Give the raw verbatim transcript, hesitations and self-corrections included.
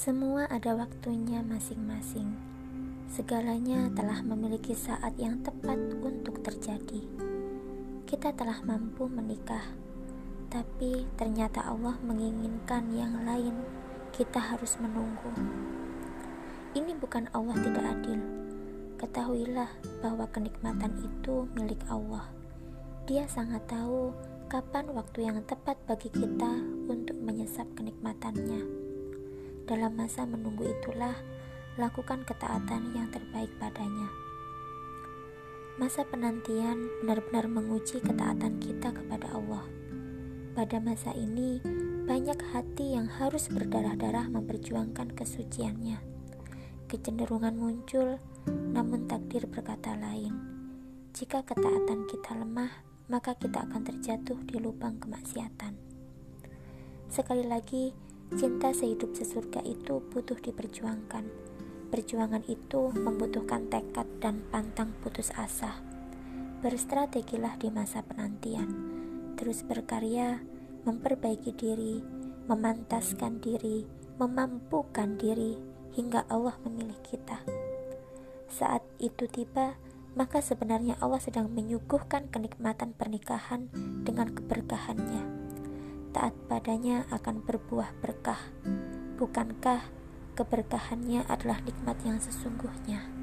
Semua ada waktunya masing-masing. Segalanya telah memiliki saat yang tepat untuk terjadi. Kita telah mampu menikah, tapi ternyata Allah menginginkan yang lain. Kita harus menunggu. Ini bukan Allah tidak adil. Ketahuilah bahwa kenikmatan itu milik Allah. Dia sangat tahu kapan waktu yang tepat bagi kita untuk menyesap kenikmatannya. Dalam masa menunggu itulah, lakukan ketaatan yang terbaik padanya. Masa penantian benar-benar menguji ketaatan kita kepada Allah. Pada masa ini, banyak hati yang harus berdarah-darah memperjuangkan kesuciannya. Kecenderungan muncul, namun takdir berkata lain. Jika ketaatan kita lemah, maka kita akan terjatuh di lubang kemaksiatan. Sekali lagi, cinta sehidup sesurga itu butuh diperjuangkan. Perjuangan itu membutuhkan tekad dan pantang putus asa. Berstrategilah di masa penantian. Terus berkarya, memperbaiki diri, memantaskan diri, memampukan diri hingga Allah memilih kita. Saat itu tiba, maka sebenarnya Allah sedang menyuguhkan kenikmatan pernikahan dengan keberkahannya. Taat padanya akan berbuah berkah. Bukankah keberkahannya adalah nikmat yang sesungguhnya?